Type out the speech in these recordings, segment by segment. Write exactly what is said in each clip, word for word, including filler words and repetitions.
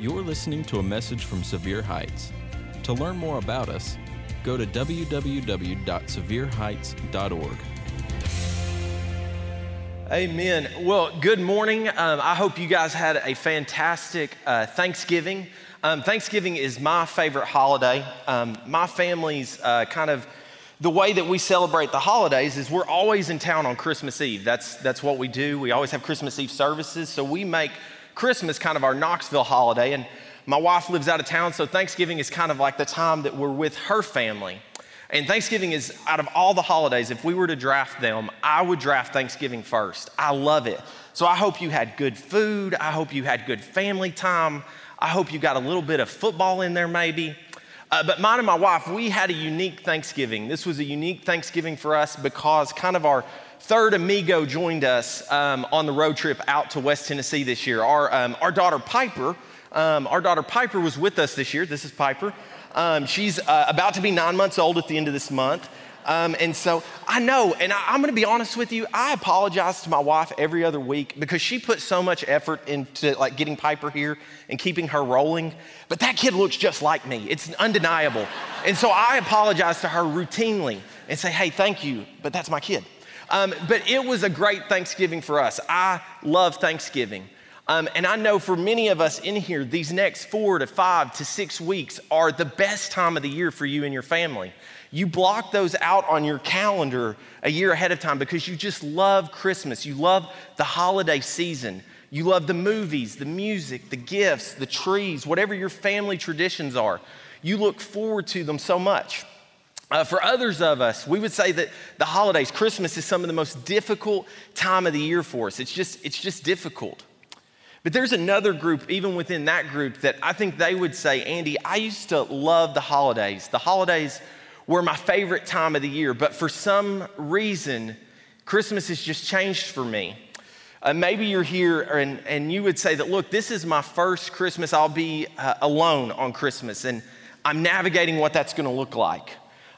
You're listening to a message from Severe Heights. To learn more about us, go to w w w dot severe heights dot org. Amen. Well, good morning. Um, I hope you guys had a fantastic uh, Thanksgiving. Um, Thanksgiving is my favorite holiday. Um, my family's uh, kind of, the way that we celebrate the holidays is we're always in town on Christmas Eve. That's, that's what we do. We always have Christmas Eve services. So we make Christmas kind of our Knoxville holiday. And my wife lives out of town, so Thanksgiving is kind of like the time that we're with her family. And Thanksgiving is, out of all the holidays, if we were to draft them, I would draft Thanksgiving first. I love it. So I hope you had good food. I hope you had good family time. I hope you got a little bit of football in there maybe. Uh, but mine and my wife, we had a unique Thanksgiving. This was a unique Thanksgiving for us because kind of our third amigo joined us um, on the road trip out to West Tennessee this year. Our, um, our daughter Piper, um, our daughter Piper was with us this year. This is Piper. Um, she's uh, about to be nine months old at the end of this month. Um, and so I know, and I, I'm going to be honest with you, I apologize to my wife every other week because she put so much effort into like getting Piper here and keeping her rolling. But that kid looks just like me. It's undeniable. And so I apologize to her routinely and say, hey, thank you, but that's my kid. Um, but it was a great Thanksgiving for us. I love Thanksgiving. Um, and I know for many of us in here, these next four to five to six weeks are the best time of the year for you and your family. You block those out on your calendar a year ahead of time because you just love Christmas. You love the holiday season. You love the movies, the music, the gifts, the trees, whatever your family traditions are. You look forward to them so much. Uh, for others of us, we would say that the holidays, Christmas is some of the most difficult time of the year for us. It's just, it's just difficult. But there's another group, even within that group, that I think they would say, Andy, I used to love the holidays. The holidays were my favorite time of the year, but for some reason, Christmas has just changed for me. Uh, maybe you're here and, and you would say that, look, this is my first Christmas. I'll be uh, alone on Christmas, and I'm navigating what that's going to look like.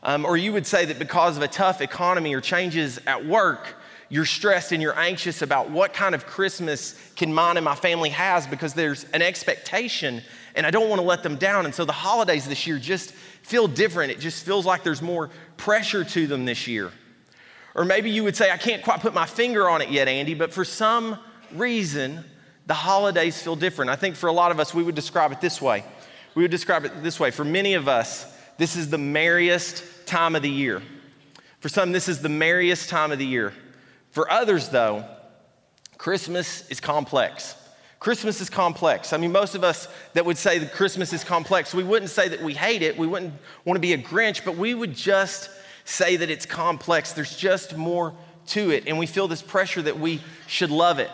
Um, or you would say that because of a tough economy or changes at work, you're stressed and you're anxious about what kind of Christmas can mine and my family has because there's an expectation and I don't want to let them down. And so the holidays this year just feel different. It just feels like there's more pressure to them this year. Or maybe you would say, I can't quite put my finger on it yet, Andy, but for some reason, the holidays feel different. I think for a lot of us, we would describe it this way. We would describe it this way. For many of us, this is the merriest time of the year. For some, this is the merriest time of the year. For others, though, Christmas is complex. Christmas is complex. I mean, most of us that would say that Christmas is complex, we wouldn't say that we hate it. We wouldn't want to be a Grinch, but we would just say that it's complex. There's just more to it, and we feel this pressure that we should love it.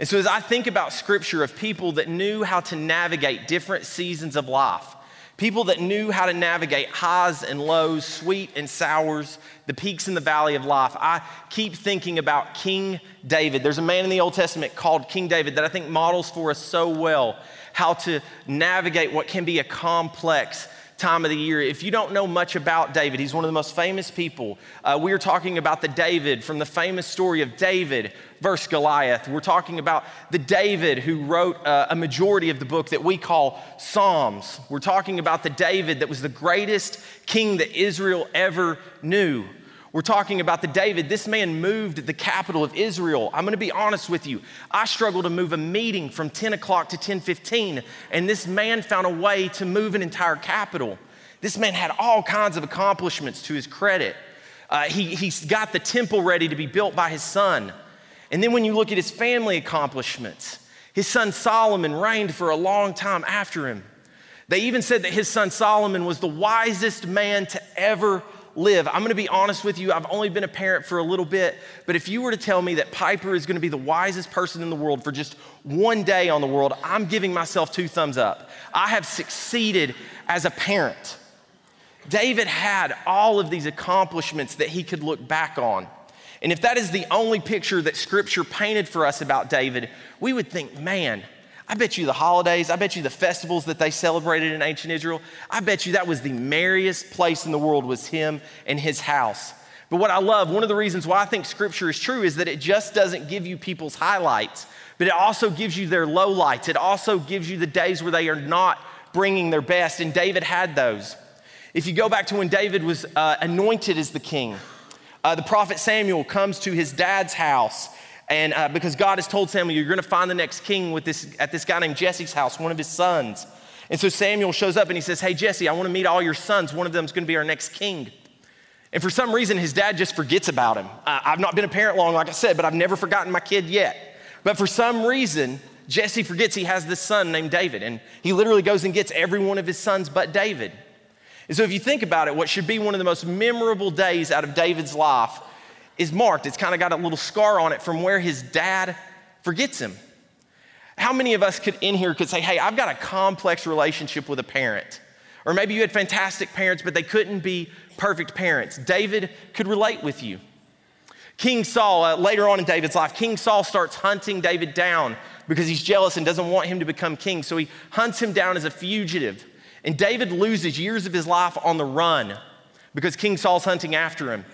And so as I think about Scripture of people that knew how to navigate different seasons of life, people that knew how to navigate highs and lows, sweet and sours, the peaks and the valley of life. I keep thinking about King David. There's a man in the Old Testament called King David that I think models for us so well how to navigate what can be a complex time of the year. If you don't know much about David, he's one of the most famous people. Uh, we are talking about the David from the famous story of David versus Goliath. We're talking about the David who wrote uh, a majority of the book that we call Psalms. We're talking about the David that was the greatest king that Israel ever knew. We're talking about the David, this man moved the capital of Israel. I'm gonna be honest with you. I struggled to move a meeting from ten o'clock to ten fifteen, and this man found a way to move an entire capital. This man had all kinds of accomplishments to his credit. Uh, he, he got the temple ready to be built by his son. And then when you look at his family accomplishments, his son Solomon reigned for a long time after him. They even said that his son Solomon was the wisest man to ever live. I'm going to be honest with you. I've only been a parent for a little bit, but if you were to tell me that Piper is going to be the wisest person in the world for just one day on the world, I'm giving myself two thumbs up. I have succeeded as a parent. David had all of these accomplishments that he could look back on. And if that is the only picture that Scripture painted for us about David, we would think, man, I bet you the holidays, I bet you the festivals that they celebrated in ancient Israel, I bet you that was the merriest place in the world was him and his house. But what I love, one of the reasons why I think Scripture is true is that it just doesn't give you people's highlights, but it also gives you their lowlights. It also gives you the days where they are not bringing their best, and David had those. If you go back to when David was uh, anointed as the king, uh, the prophet Samuel comes to his dad's house, and uh, because God has told Samuel, you're gonna find the next king with this, at this guy named Jesse's house, one of his sons. And so Samuel shows up and he says, hey, Jesse, I wanna meet all your sons. One of them's gonna be our next king. And for some reason, his dad just forgets about him. Uh, I've not been a parent long, like I said, but I've never forgotten my kid yet. But for some reason, Jesse forgets he has this son named David, and he literally goes and gets every one of his sons but David. And so if you think about it, what should be one of the most memorable days out of David's life is marked. It's kind of got a little scar on it from where his dad forgets him. How many of us could in here could say, hey, I've got a complex relationship with a parent? Or maybe you had fantastic parents, but they couldn't be perfect parents. David could relate with you. King Saul, uh, later on in David's life, King Saul starts hunting David down because he's jealous and doesn't want him to become king. So he hunts him down as a fugitive. And David loses years of his life on the run because King Saul's hunting after him.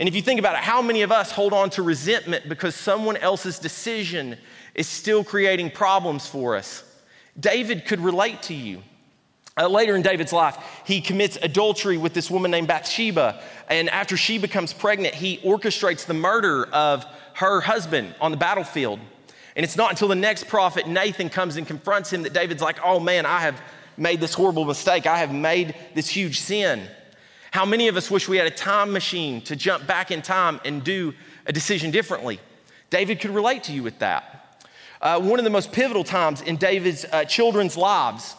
And if you think about it, how many of us hold on to resentment because someone else's decision is still creating problems for us? David could relate to you. Uh, later in David's life, he commits adultery with this woman named Bathsheba. And after she becomes pregnant, he orchestrates the murder of her husband on the battlefield. And it's not until the next prophet, Nathan, comes and confronts him that David's like, oh man, I have made this horrible mistake. I have made this huge sin. How many of us wish we had a time machine to jump back in time and do a decision differently? David could relate to you with that. Uh, one of the most pivotal times in David's uh, children's lives,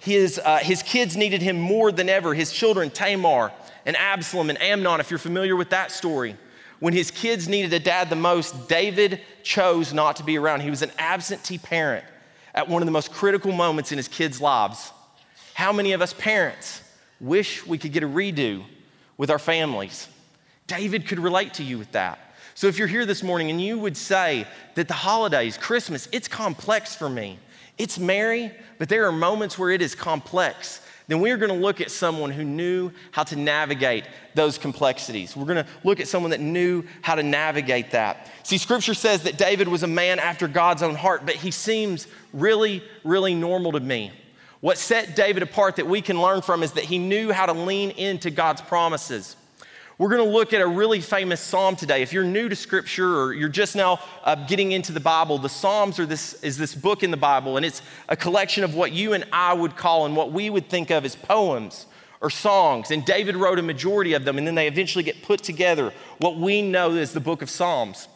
His, uh, his kids needed him more than ever. His children, Tamar and Absalom and Amnon, if you're familiar with that story. When his kids needed a dad the most, David chose not to be around. He was an absentee parent at one of the most critical moments in his kids' lives. How many of us parents wish we could get a redo with our families? David could relate to you with that. So if you're here this morning and you would say that the holidays, Christmas, it's complex for me. It's merry, but there are moments where it is complex. Then we're gonna look at someone who knew how to navigate those complexities. We're gonna look at someone that knew how to navigate that. See, Scripture says that David was a man after God's own heart, but he seems really, really normal to me. What set David apart that we can learn from is that he knew how to lean into God's promises. We're gonna look at a really famous psalm today. If you're new to Scripture or you're just now uh, getting into the Bible, the Psalms are this, is this book in the Bible, and it's a collection of what you and I would call and what we would think of as poems or songs. And David wrote a majority of them, and then they eventually get put together, what we know as the book of Psalms.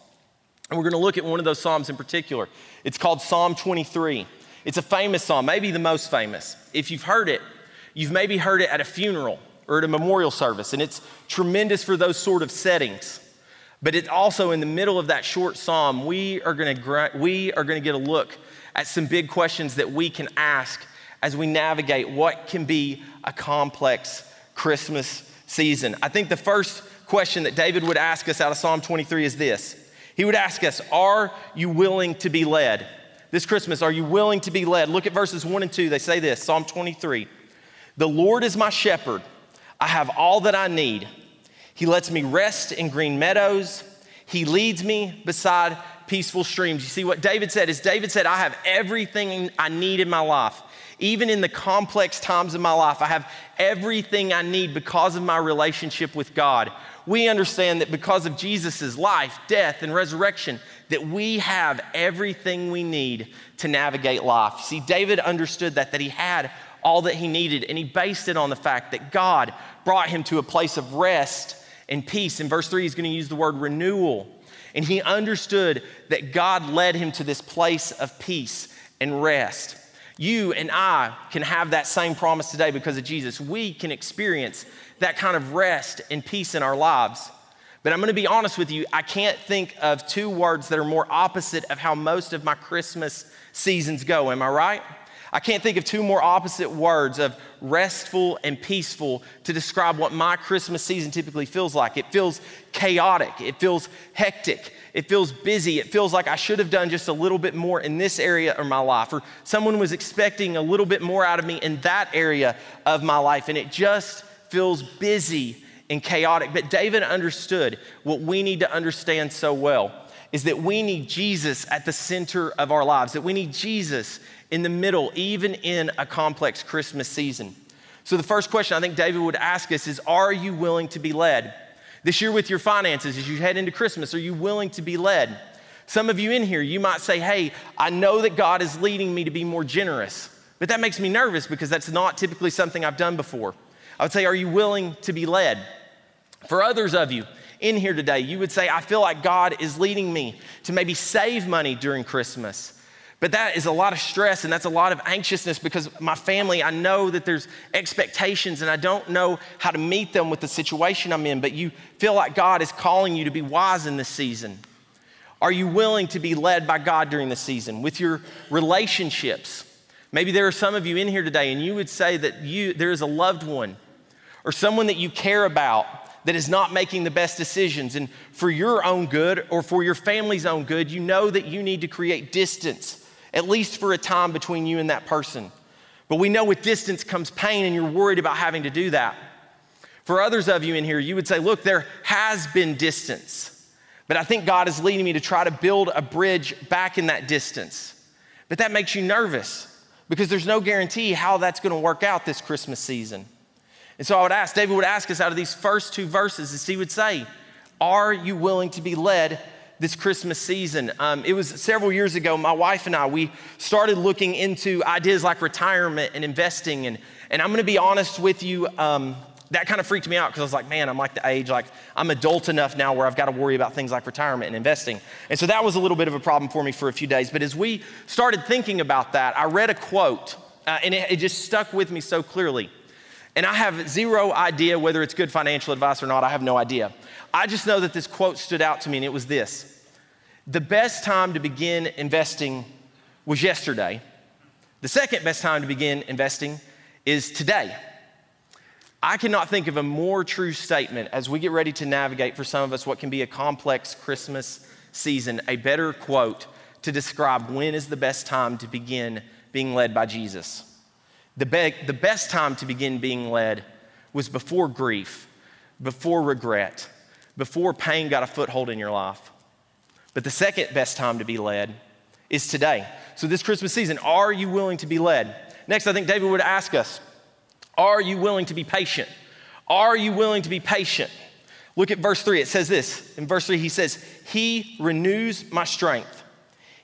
And we're gonna look at one of those Psalms in particular. It's called Psalm twenty-three. It's a famous psalm, maybe the most famous. If you've heard it, you've maybe heard it at a funeral or at a memorial service, and it's tremendous for those sort of settings. But it's also in the middle of that short psalm, we are gonna we are gonna get a look at some big questions that we can ask as we navigate what can be a complex Christmas season. I think the first question that David would ask us out of Psalm twenty-three is this. He would ask us, are you willing to be led? This Christmas, are you willing to be led? Look at verses one and two, they say this, Psalm twenty-three. The Lord is my shepherd, I have all that I need. He lets me rest in green meadows. He leads me beside peaceful streams. You see, what David said is David said, I have everything I need in my life. Even in the complex times of my life, I have everything I need because of my relationship with God. We understand that because of Jesus's life, death, and resurrection, that we have everything we need to navigate life. See, David understood that, that he had all that he needed, and he based it on the fact that God brought him to a place of rest and peace. In verse three, he's gonna use the word renewal, and he understood that God led him to this place of peace and rest. You and I can have that same promise today because of Jesus. We can experience that kind of rest and peace in our lives. But I'm gonna be honest with you, I can't think of two words that are more opposite of how most of my Christmas seasons go, am I right? I can't think of two more opposite words of restful and peaceful to describe what my Christmas season typically feels like. It feels chaotic, it feels hectic, it feels busy, it feels like I should have done just a little bit more in this area of my life, or someone was expecting a little bit more out of me in that area of my life, and it just feels busy and chaotic. But David understood what we need to understand so well is that we need Jesus at the center of our lives, that we need Jesus in the middle, even in a complex Christmas season. So the first question I think David would ask us is, are you willing to be led? This year with your finances, as you head into Christmas, are you willing to be led? Some of you in here, you might say, hey, I know that God is leading me to be more generous, but that makes me nervous because that's not typically something I've done before. I would say, are you willing to be led? For others of you in here today, you would say, I feel like God is leading me to maybe save money during Christmas. But that is a lot of stress and that's a lot of anxiousness because my family, I know that there's expectations and I don't know how to meet them with the situation I'm in, but you feel like God is calling you to be wise in this season. Are you willing to be led by God during this season? With your relationships, maybe there are some of you in here today and you would say that you there is a loved one or someone that you care about that is not making the best decisions. And for your own good or for your family's own good, you know that you need to create distance, at least for a time between you and that person. But we know with distance comes pain and you're worried about having to do that. For others of you in here, you would say, look, there has been distance, but I think God is leading me to try to build a bridge back in that distance. But that makes you nervous because there's no guarantee how that's gonna work out this Christmas season. And so I would ask, David would ask us out of these first two verses, as he would say, are you willing to be led this Christmas season? Um, it was several years ago, my wife and I, we started looking into ideas like retirement and investing. And, and I'm gonna be honest with you, um, that kind of freaked me out because I was like, man, I'm like the age, like I'm adult enough now where I've got to worry about things like retirement and investing. And so that was a little bit of a problem for me for a few days. But as we started thinking about that, I read a quote uh, and it, it just stuck with me so clearly. And I have zero idea whether it's good financial advice or not. I have no idea. I just know that this quote stood out to me, and it was this: the best time to begin investing was yesterday. The second best time to begin investing is today. I cannot think of a more true statement as we get ready to navigate, for some of us, what can be a complex Christmas season, a better quote to describe when is the best time to begin being led by Jesus. The, be- the best time to begin being led was before grief, before regret, before pain got a foothold in your life. But the second best time to be led is today. So this Christmas season, are you willing to be led? Next, I think David would ask us, are you willing to be patient? Are you willing to be patient? Look at verse three, it says this. In verse three, he says, he renews my strength.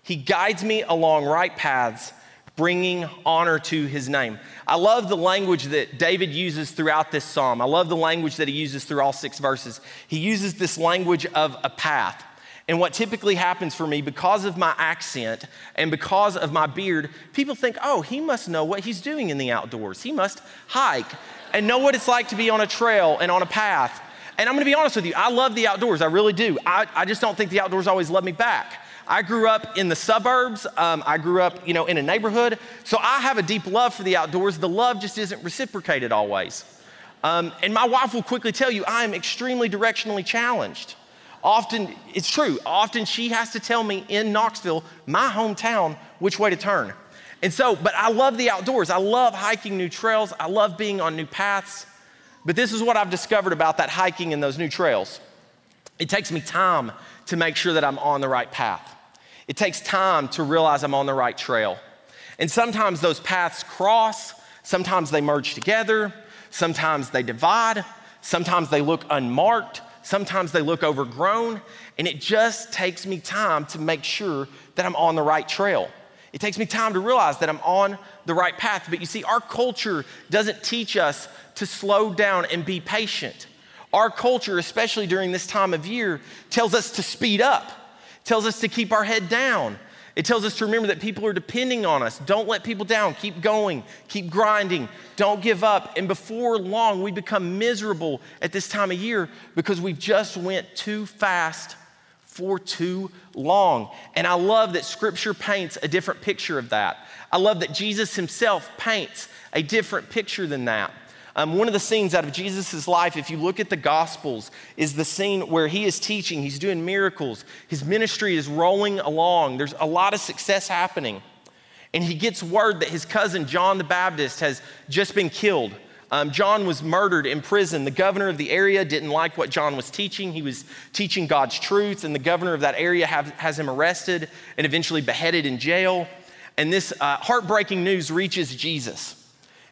He guides me along right paths, bringing honor to his name. I love the language that David uses throughout this psalm. I love the language that he uses through all six verses. He uses this language of a path. And what typically happens for me, because of my accent and because of my beard, people think, oh, he must know what he's doing in the outdoors. He must hike and know what it's like to be on a trail and on a path. And I'm gonna be honest with you, I love the outdoors, I really do. I, I just don't think the outdoors always love me back. I grew up in the suburbs. Um, I grew up, you know, in a neighborhood. So I have a deep love for the outdoors. The love just isn't reciprocated always. Um, and my wife will quickly tell you, I am extremely directionally challenged. Often, it's true, often she has to tell me in Knoxville, my hometown, which way to turn. And so, but I love the outdoors. I love hiking new trails. I love being on new paths. But this is what I've discovered about that hiking and those new trails. It takes me time to make sure that I'm on the right path. It takes time to realize I'm on the right trail. And sometimes those paths cross, sometimes they merge together, sometimes they divide, sometimes they look unmarked, sometimes they look overgrown, and it just takes me time to make sure that I'm on the right trail. It takes me time to realize that I'm on the right path. But you see, our culture doesn't teach us to slow down and be patient. Our culture, especially during this time of year, tells us to speed up, tells us to keep our head down. It tells us to remember that people are depending on us. Don't let people down, keep going, keep grinding, don't give up. And before long, we become miserable at this time of year because we just went too fast for too long. And I love that Scripture paints a different picture of that. I love that Jesus himself paints a different picture than that. Um, one of the scenes out of Jesus' life, if you look at the Gospels, is the scene where he is teaching, he's doing miracles, his ministry is rolling along, there's a lot of success happening. And he gets word that his cousin, John the Baptist, has just been killed. Um, John was murdered in prison. The governor of the area didn't like what John was teaching. He was teaching God's truth, and the governor of that area have, has him arrested and eventually beheaded in jail. And this uh, heartbreaking news reaches Jesus.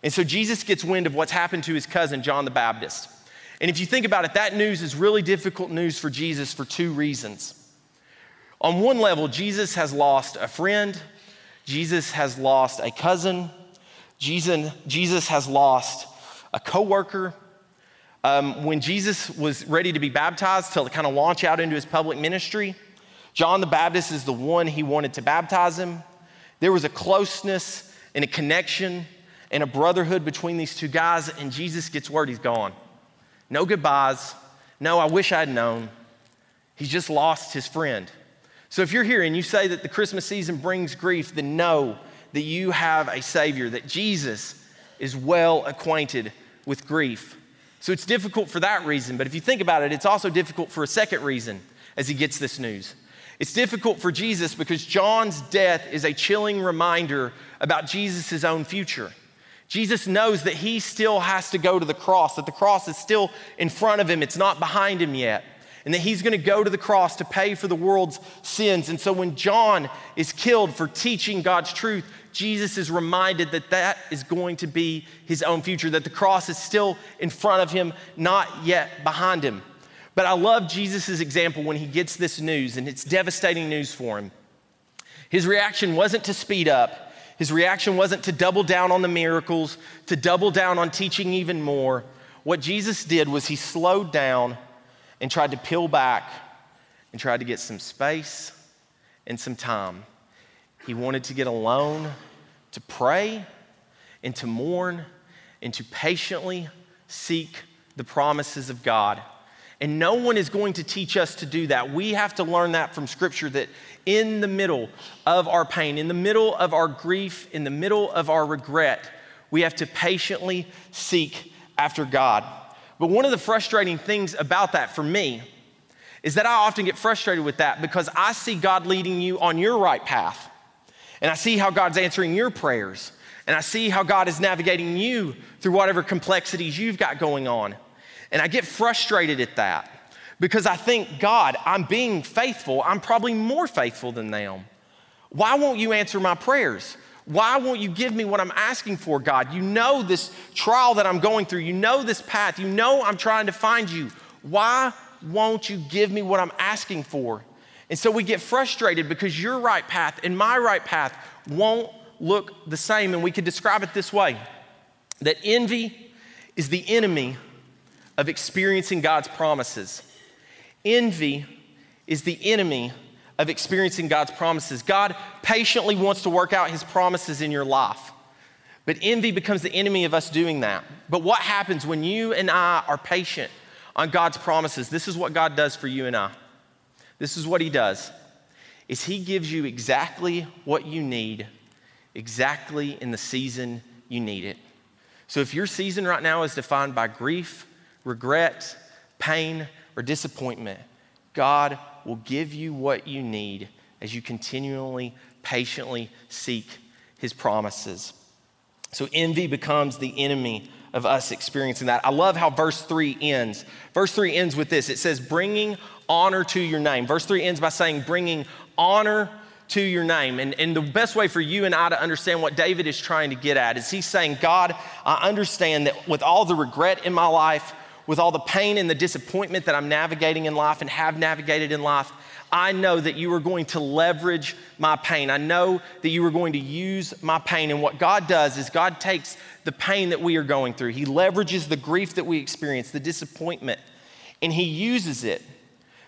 And so Jesus gets wind of what's happened to his cousin, John the Baptist. And if you think about it, that news is really difficult news for Jesus for two reasons. On one level, Jesus has lost a friend. Jesus has lost a cousin. Jesus, Jesus has lost a coworker. Um, when Jesus was ready to be baptized to kind of launch out into his public ministry, John the Baptist is the one he wanted to baptize him. There was a closeness and a connection and a brotherhood between these two guys, and Jesus gets word he's gone. No goodbyes. No, I wish I'd known. He's just lost his friend. So if you're here and you say that the Christmas season brings grief, then know that you have a Savior, that Jesus is well acquainted with grief. So it's difficult for that reason, but if you think about it, it's also difficult for a second reason as he gets this news. It's difficult for Jesus because John's death is a chilling reminder about Jesus' own future. Jesus knows that he still has to go to the cross, that the cross is still in front of him, it's not behind him yet. And that he's going to go to the cross to pay for the world's sins. And so when John is killed for teaching God's truth, Jesus is reminded that that is going to be his own future, that the cross is still in front of him, not yet behind him. But I love Jesus' example when he gets this news, and it's devastating news for him. His reaction wasn't to speed up. His reaction wasn't to double down on the miracles, to double down on teaching even more. What Jesus did was he slowed down and tried to peel back and tried to get some space and some time. He wanted to get alone, to pray and to mourn and to patiently seek the promises of God. And no one is going to teach us to do that. We have to learn that from Scripture, that in the middle of our pain, in the middle of our grief, in the middle of our regret, we have to patiently seek after God. But one of the frustrating things about that for me is that I often get frustrated with that because I see God leading you on your right path. And I see how God's answering your prayers. And I see how God is navigating you through whatever complexities you've got going on. And I get frustrated at that because I think, God, I'm being faithful. I'm probably more faithful than them. Why won't you answer my prayers? Why won't you give me what I'm asking for, God? You know this trial that I'm going through. You know this path. You know I'm trying to find you. Why won't you give me what I'm asking for? And so we get frustrated because your right path and my right path won't look the same. And we could describe it this way, that envy is the enemy of experiencing God's promises. Envy is the enemy of experiencing God's promises. God patiently wants to work out his promises in your life, but envy becomes the enemy of us doing that. But what happens when you and I are patient on God's promises? This is what God does for you and I. This is what he does, is he gives you exactly what you need, exactly in the season you need it. So if your season right now is defined by grief, regret, pain, or disappointment, God will give you what you need as you continually, patiently seek his promises. So envy becomes the enemy of us experiencing that. I love how verse three ends. Verse three ends with this. It says, bringing honor to your name. Verse three ends by saying, bringing honor to your name. And, and the best way for you and I to understand what David is trying to get at is he's saying, God, I understand that with all the regret in my life, with all the pain and the disappointment that I'm navigating in life and have navigated in life, I know that you are going to leverage my pain. I know that you are going to use my pain. And what God does is God takes the pain that we are going through. He leverages the grief that we experience, the disappointment, and he uses it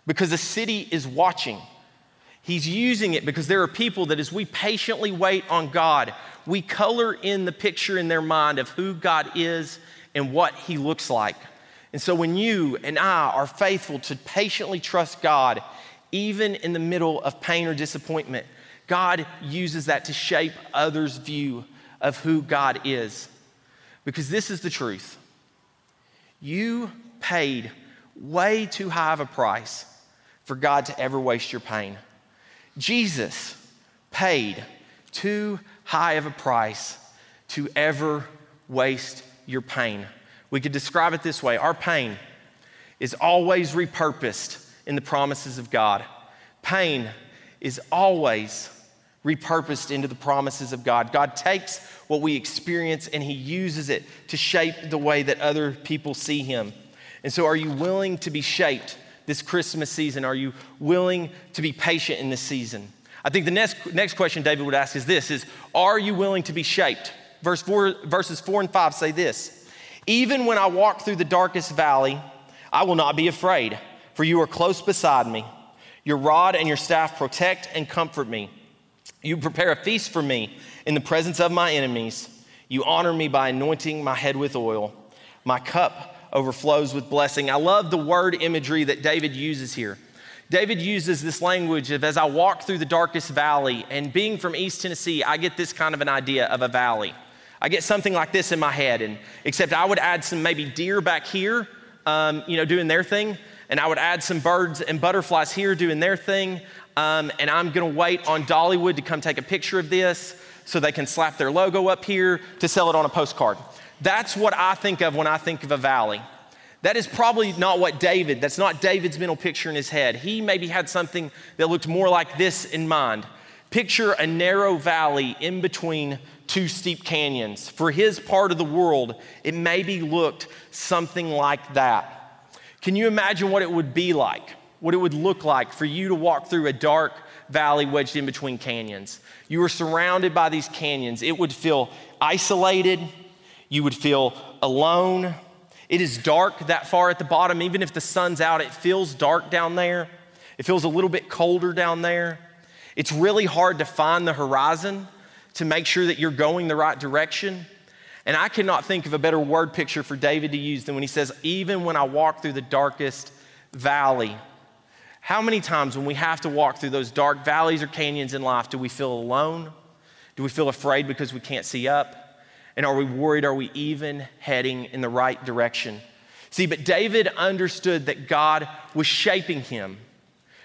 because the city is watching. He's using it because there are people that as we patiently wait on God, we color in the picture in their mind of who God is and what he looks like. And so when you and I are faithful to patiently trust God, even in the middle of pain or disappointment, God uses that to shape others' view of who God is. Because this is the truth. You paid way too high of a price for God to ever waste your pain. Jesus paid too high of a price to ever waste your pain. We could describe it this way. Our pain is always repurposed in the promises of God. Pain is always repurposed into the promises of God. God takes what we experience and he uses it to shape the way that other people see him. And so are you willing to be shaped this Christmas season? Are you willing to be patient in this season? I think the next, next question David would ask is this, is are you willing to be shaped? Verse four, verses four and five say this, even when I walk through the darkest valley, I will not be afraid, for you are close beside me. Your rod and your staff protect and comfort me. You prepare a feast for me in the presence of my enemies. You honor me by anointing my head with oil. My cup overflows with blessing. I love the word imagery that David uses here. David uses this language of as I walk through the darkest valley, and being from East Tennessee, I get this kind of an idea of a valley. I get something like this in my head, and except I would add some maybe deer back here, um, you know, doing their thing, and I would add some birds and butterflies here doing their thing. Um, and I'm gonna wait on Dollywood to come take a picture of this so they can slap their logo up here to sell it on a postcard. That's what I think of when I think of a valley. That is probably not what David, that's not David's mental picture in his head. He maybe had something that looked more like this in mind. Picture a narrow valley in between two steep canyons. For his part of the world, it maybe looked something like that. Can you imagine what it would be like? What it would look like for you to walk through a dark valley wedged in between canyons. You were surrounded by these canyons. It would feel isolated. You would feel alone. It is dark that far at the bottom. Even if the sun's out, it feels dark down there. It feels a little bit colder down there. It's really hard to find the horizon to make sure that you're going the right direction. And I cannot think of a better word picture for David to use than when he says, even when I walk through the darkest valley. How many times when we have to walk through those dark valleys or canyons in life, do we feel alone? Do we feel afraid because we can't see up? And are we worried? Are we even heading in the right direction? See, but David understood that God was shaping him.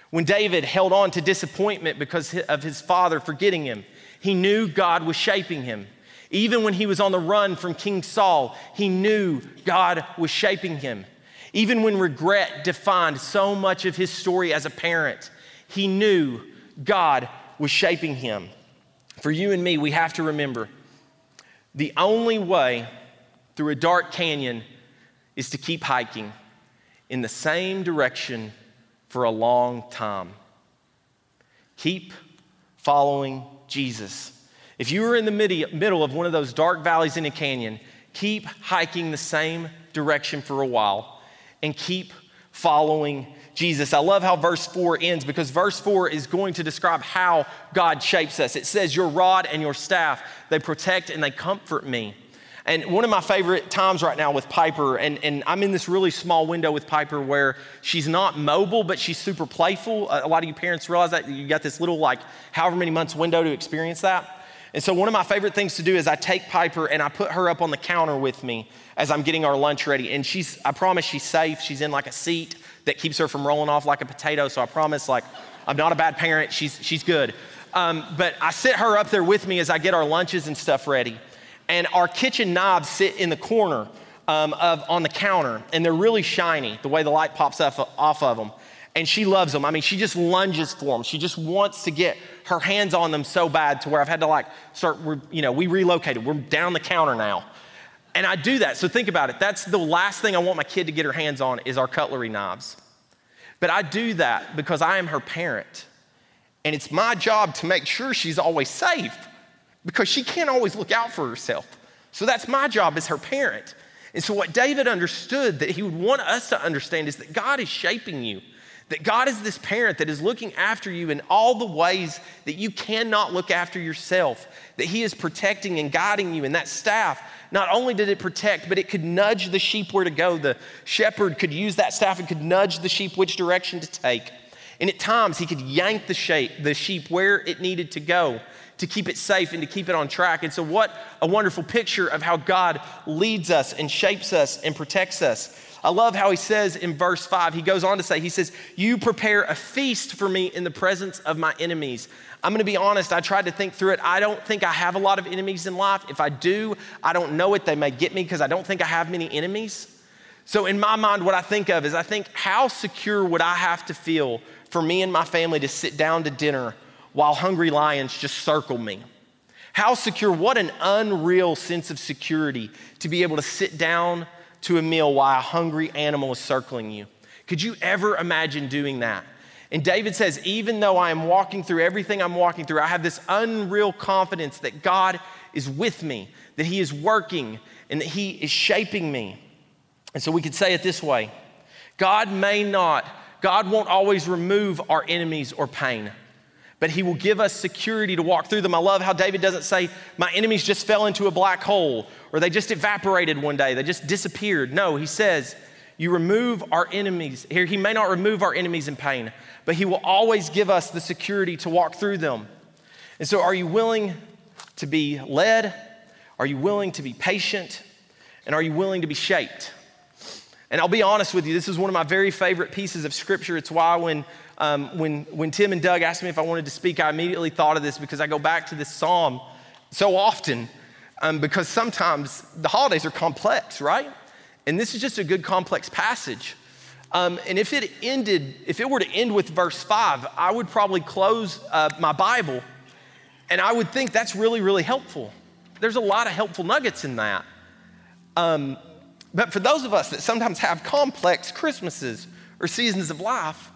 When David held on to disappointment because of his father forgetting him, he knew God was shaping him. Even when he was on the run from King Saul, he knew God was shaping him. Even when regret defined so much of his story as a parent, he knew God was shaping him. For you and me, we have to remember the only way through a dark canyon is to keep hiking in the same direction for a long time. Keep following Jesus. If you are in the middle of one of those dark valleys in a canyon, keep hiking the same direction for a while. And keep following Jesus. I love how verse four ends, because verse four is going to describe how God shapes us. It says, your rod and your staff, they protect and they comfort me. And one of my favorite times right now with Piper, and, and I'm in this really small window with Piper where she's not mobile, but she's super playful. A lot of you parents realize that you got this little, like, however many months window to experience that. And so one of my favorite things to do is I take Piper and I put her up on the counter with me as I'm getting our lunch ready. And she's, I promise she's safe. She's in like a seat that keeps her from rolling off like a potato. So I promise, like, I'm not a bad parent. She's, she's good. Um, but I sit her up there with me as I get our lunches and stuff ready. And our kitchen knives sit in the corner um, of on the counter. And they're really shiny, the way the light pops up off of them. And she loves them. I mean, she just lunges for them. She just wants to get her hands on them so bad to where I've had to, like, start, we're, you know, we relocated. We're down the counter now. And I do that. So think about it. That's the last thing I want my kid to get her hands on is our cutlery knives. But I do that because I am her parent. And it's my job to make sure she's always safe because she can't always look out for herself. So that's my job as her parent. And so what David understood that he would want us to understand is that God is shaping you. That God is this parent that is looking after you in all the ways that you cannot look after yourself, that he is protecting and guiding you. And that staff, not only did it protect, but it could nudge the sheep where to go. The shepherd could use that staff and could nudge the sheep which direction to take. And at times, he could yank the sheep where it needed to go to keep it safe and to keep it on track. And so what a wonderful picture of how God leads us and shapes us and protects us. I love how he says in verse five, he goes on to say, he says, you prepare a feast for me in the presence of my enemies. I'm gonna be honest, I tried to think through it. I don't think I have a lot of enemies in life. If I do, I don't know it. They may get me because I don't think I have many enemies. So in my mind, what I think of is I think, how secure would I have to feel for me and my family to sit down to dinner while hungry lions just circle me? How secure, what an unreal sense of security to be able to sit down to a meal while a hungry animal is circling you. Could you ever imagine doing that? And David says, even though I am walking through everything I'm walking through, I have this unreal confidence that God is with me, that he is working, and that he is shaping me. And so we could say it this way, God may not, God won't always remove our enemies or pain, but he will give us security to walk through them. I love how David doesn't say, my enemies just fell into a black hole, or they just evaporated one day, they just disappeared. No, he says, you remove our enemies. Here, he may not remove our enemies in pain, but he will always give us the security to walk through them. And so are you willing to be led? Are you willing to be patient? And are you willing to be shaped? And I'll be honest with you, this is one of my very favorite pieces of scripture. It's why when Um, when, when Tim and Doug asked me if I wanted to speak, I immediately thought of this because I go back to this psalm so often um, because sometimes the holidays are complex, right? And this is just a good complex passage. Um, and if it ended, if it were to end with verse five, I would probably close uh, my Bible and I would think that's really, really helpful. There's a lot of helpful nuggets in that. Um, but for those of us that sometimes have complex Christmases or seasons of life,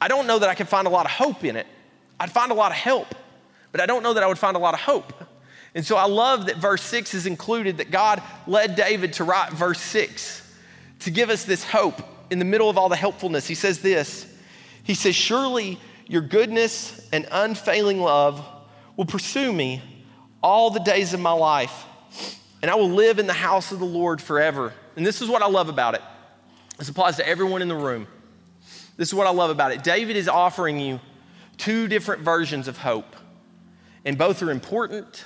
I don't know that I could find a lot of hope in it. I'd find a lot of help, but I don't know that I would find a lot of hope. And so I love that verse six is included, that God led David to write verse six to give us this hope in the middle of all the helpfulness. He says this, he says, surely your goodness and unfailing love will pursue me all the days of my life, and I will live in the house of the Lord forever. And this is what I love about it. This applies to everyone in the room. This is what I love about it. David is offering you two different versions of hope, and both are important,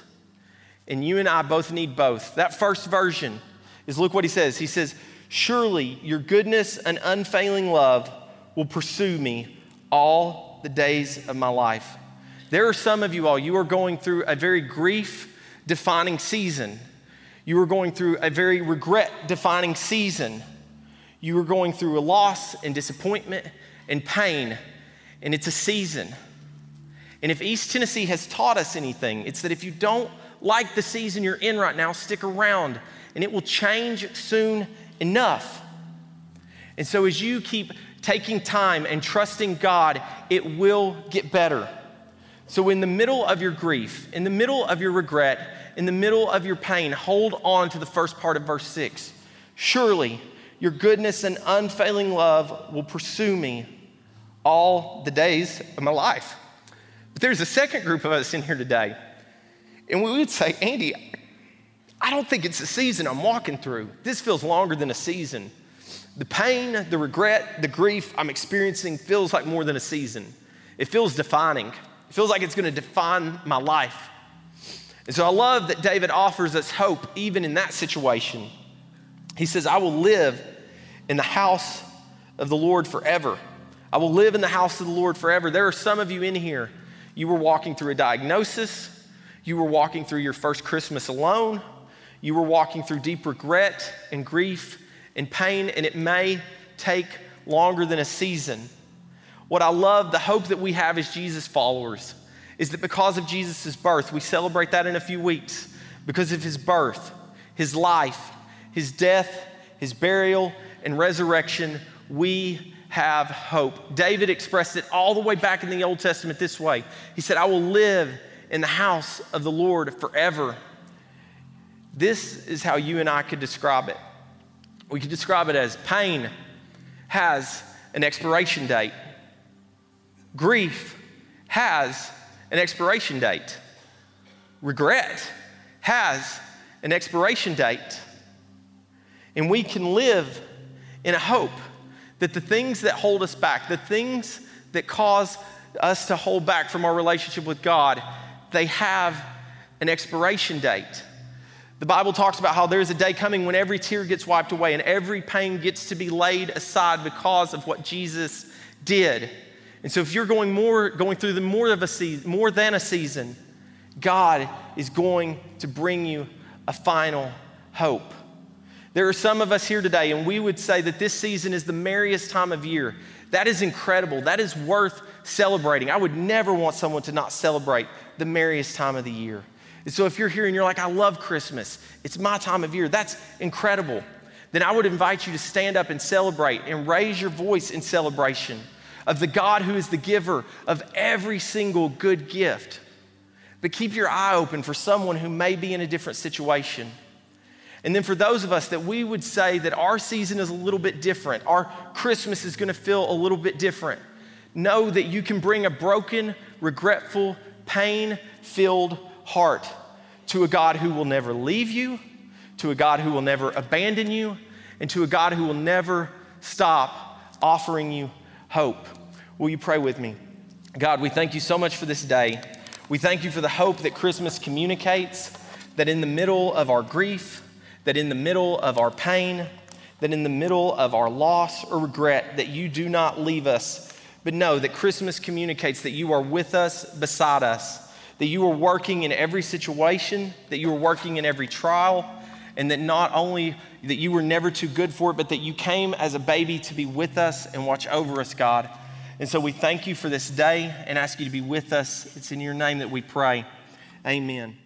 and you and I both need both. That first version is, look what he says. He says, surely your goodness and unfailing love will pursue me all the days of my life. There are some of you all, you are going through a very grief-defining season. You are going through a very regret-defining season. You are going through a loss and disappointment and pain, and it's a season. And if East Tennessee has taught us anything, it's that if you don't like the season you're in right now, stick around, and it will change soon enough. And so as you keep taking time and trusting God, it will get better. So in the middle of your grief, in the middle of your regret, in the middle of your pain, hold on to the first part of verse six. Surely your goodness and unfailing love will pursue me all the days of my life. But there's a second group of us in here today, and we would say, Andy, I don't think it's a season I'm walking through. This feels longer than a season. The pain, the regret, the grief I'm experiencing feels like more than a season. It feels defining. It feels like it's going to define my life. And so I love that David offers us hope even in that situation. He says, I will live in the house of the Lord forever. I will live in the house of the Lord forever. There are some of you in here, you were walking through a diagnosis. You were walking through your first Christmas alone. You were walking through deep regret and grief and pain, and it may take longer than a season. What I love, the hope that we have as Jesus followers, is that because of Jesus' birth, we celebrate that in a few weeks. Because of his birth, his life, his death, his burial, and resurrection, we have hope. David expressed it all the way back in the Old Testament this way. He said, I will live in the house of the Lord forever. This is how you and I could describe it. We could describe it as pain has an expiration date. Grief has an expiration date. Regret has an expiration date. And we can live in a hope that the things that hold us back, the things that cause us to hold back from our relationship with God, they have an expiration date. The Bible talks about how there is a day coming when every tear gets wiped away and every pain gets to be laid aside because of what Jesus did. And so if you're going more, going through the more of a season, more than a season, God is going to bring you a final hope. There are some of us here today, and we would say that this season is the merriest time of year. That is incredible. That is worth celebrating. I would never want someone to not celebrate the merriest time of the year. And so if you're here and you're like, I love Christmas, it's my time of year, that's incredible, then I would invite you to stand up and celebrate and raise your voice in celebration of the God who is the giver of every single good gift. But keep your eye open for someone who may be in a different situation. And then for those of us that we would say that our season is a little bit different, our Christmas is going to feel a little bit different, know that you can bring a broken, regretful, pain-filled heart to a God who will never leave you, to a God who will never abandon you, and to a God who will never stop offering you hope. Will you pray with me? God, we thank you so much for this day. We thank you for the hope that Christmas communicates, that in the middle of our grief, that in the middle of our pain, that in the middle of our loss or regret, that you do not leave us, but know that Christmas communicates that you are with us, beside us, that you are working in every situation, that you are working in every trial, and that not only that you were never too good for it, but that you came as a baby to be with us and watch over us, God. And so we thank you for this day and ask you to be with us. It's in your name that we pray. Amen.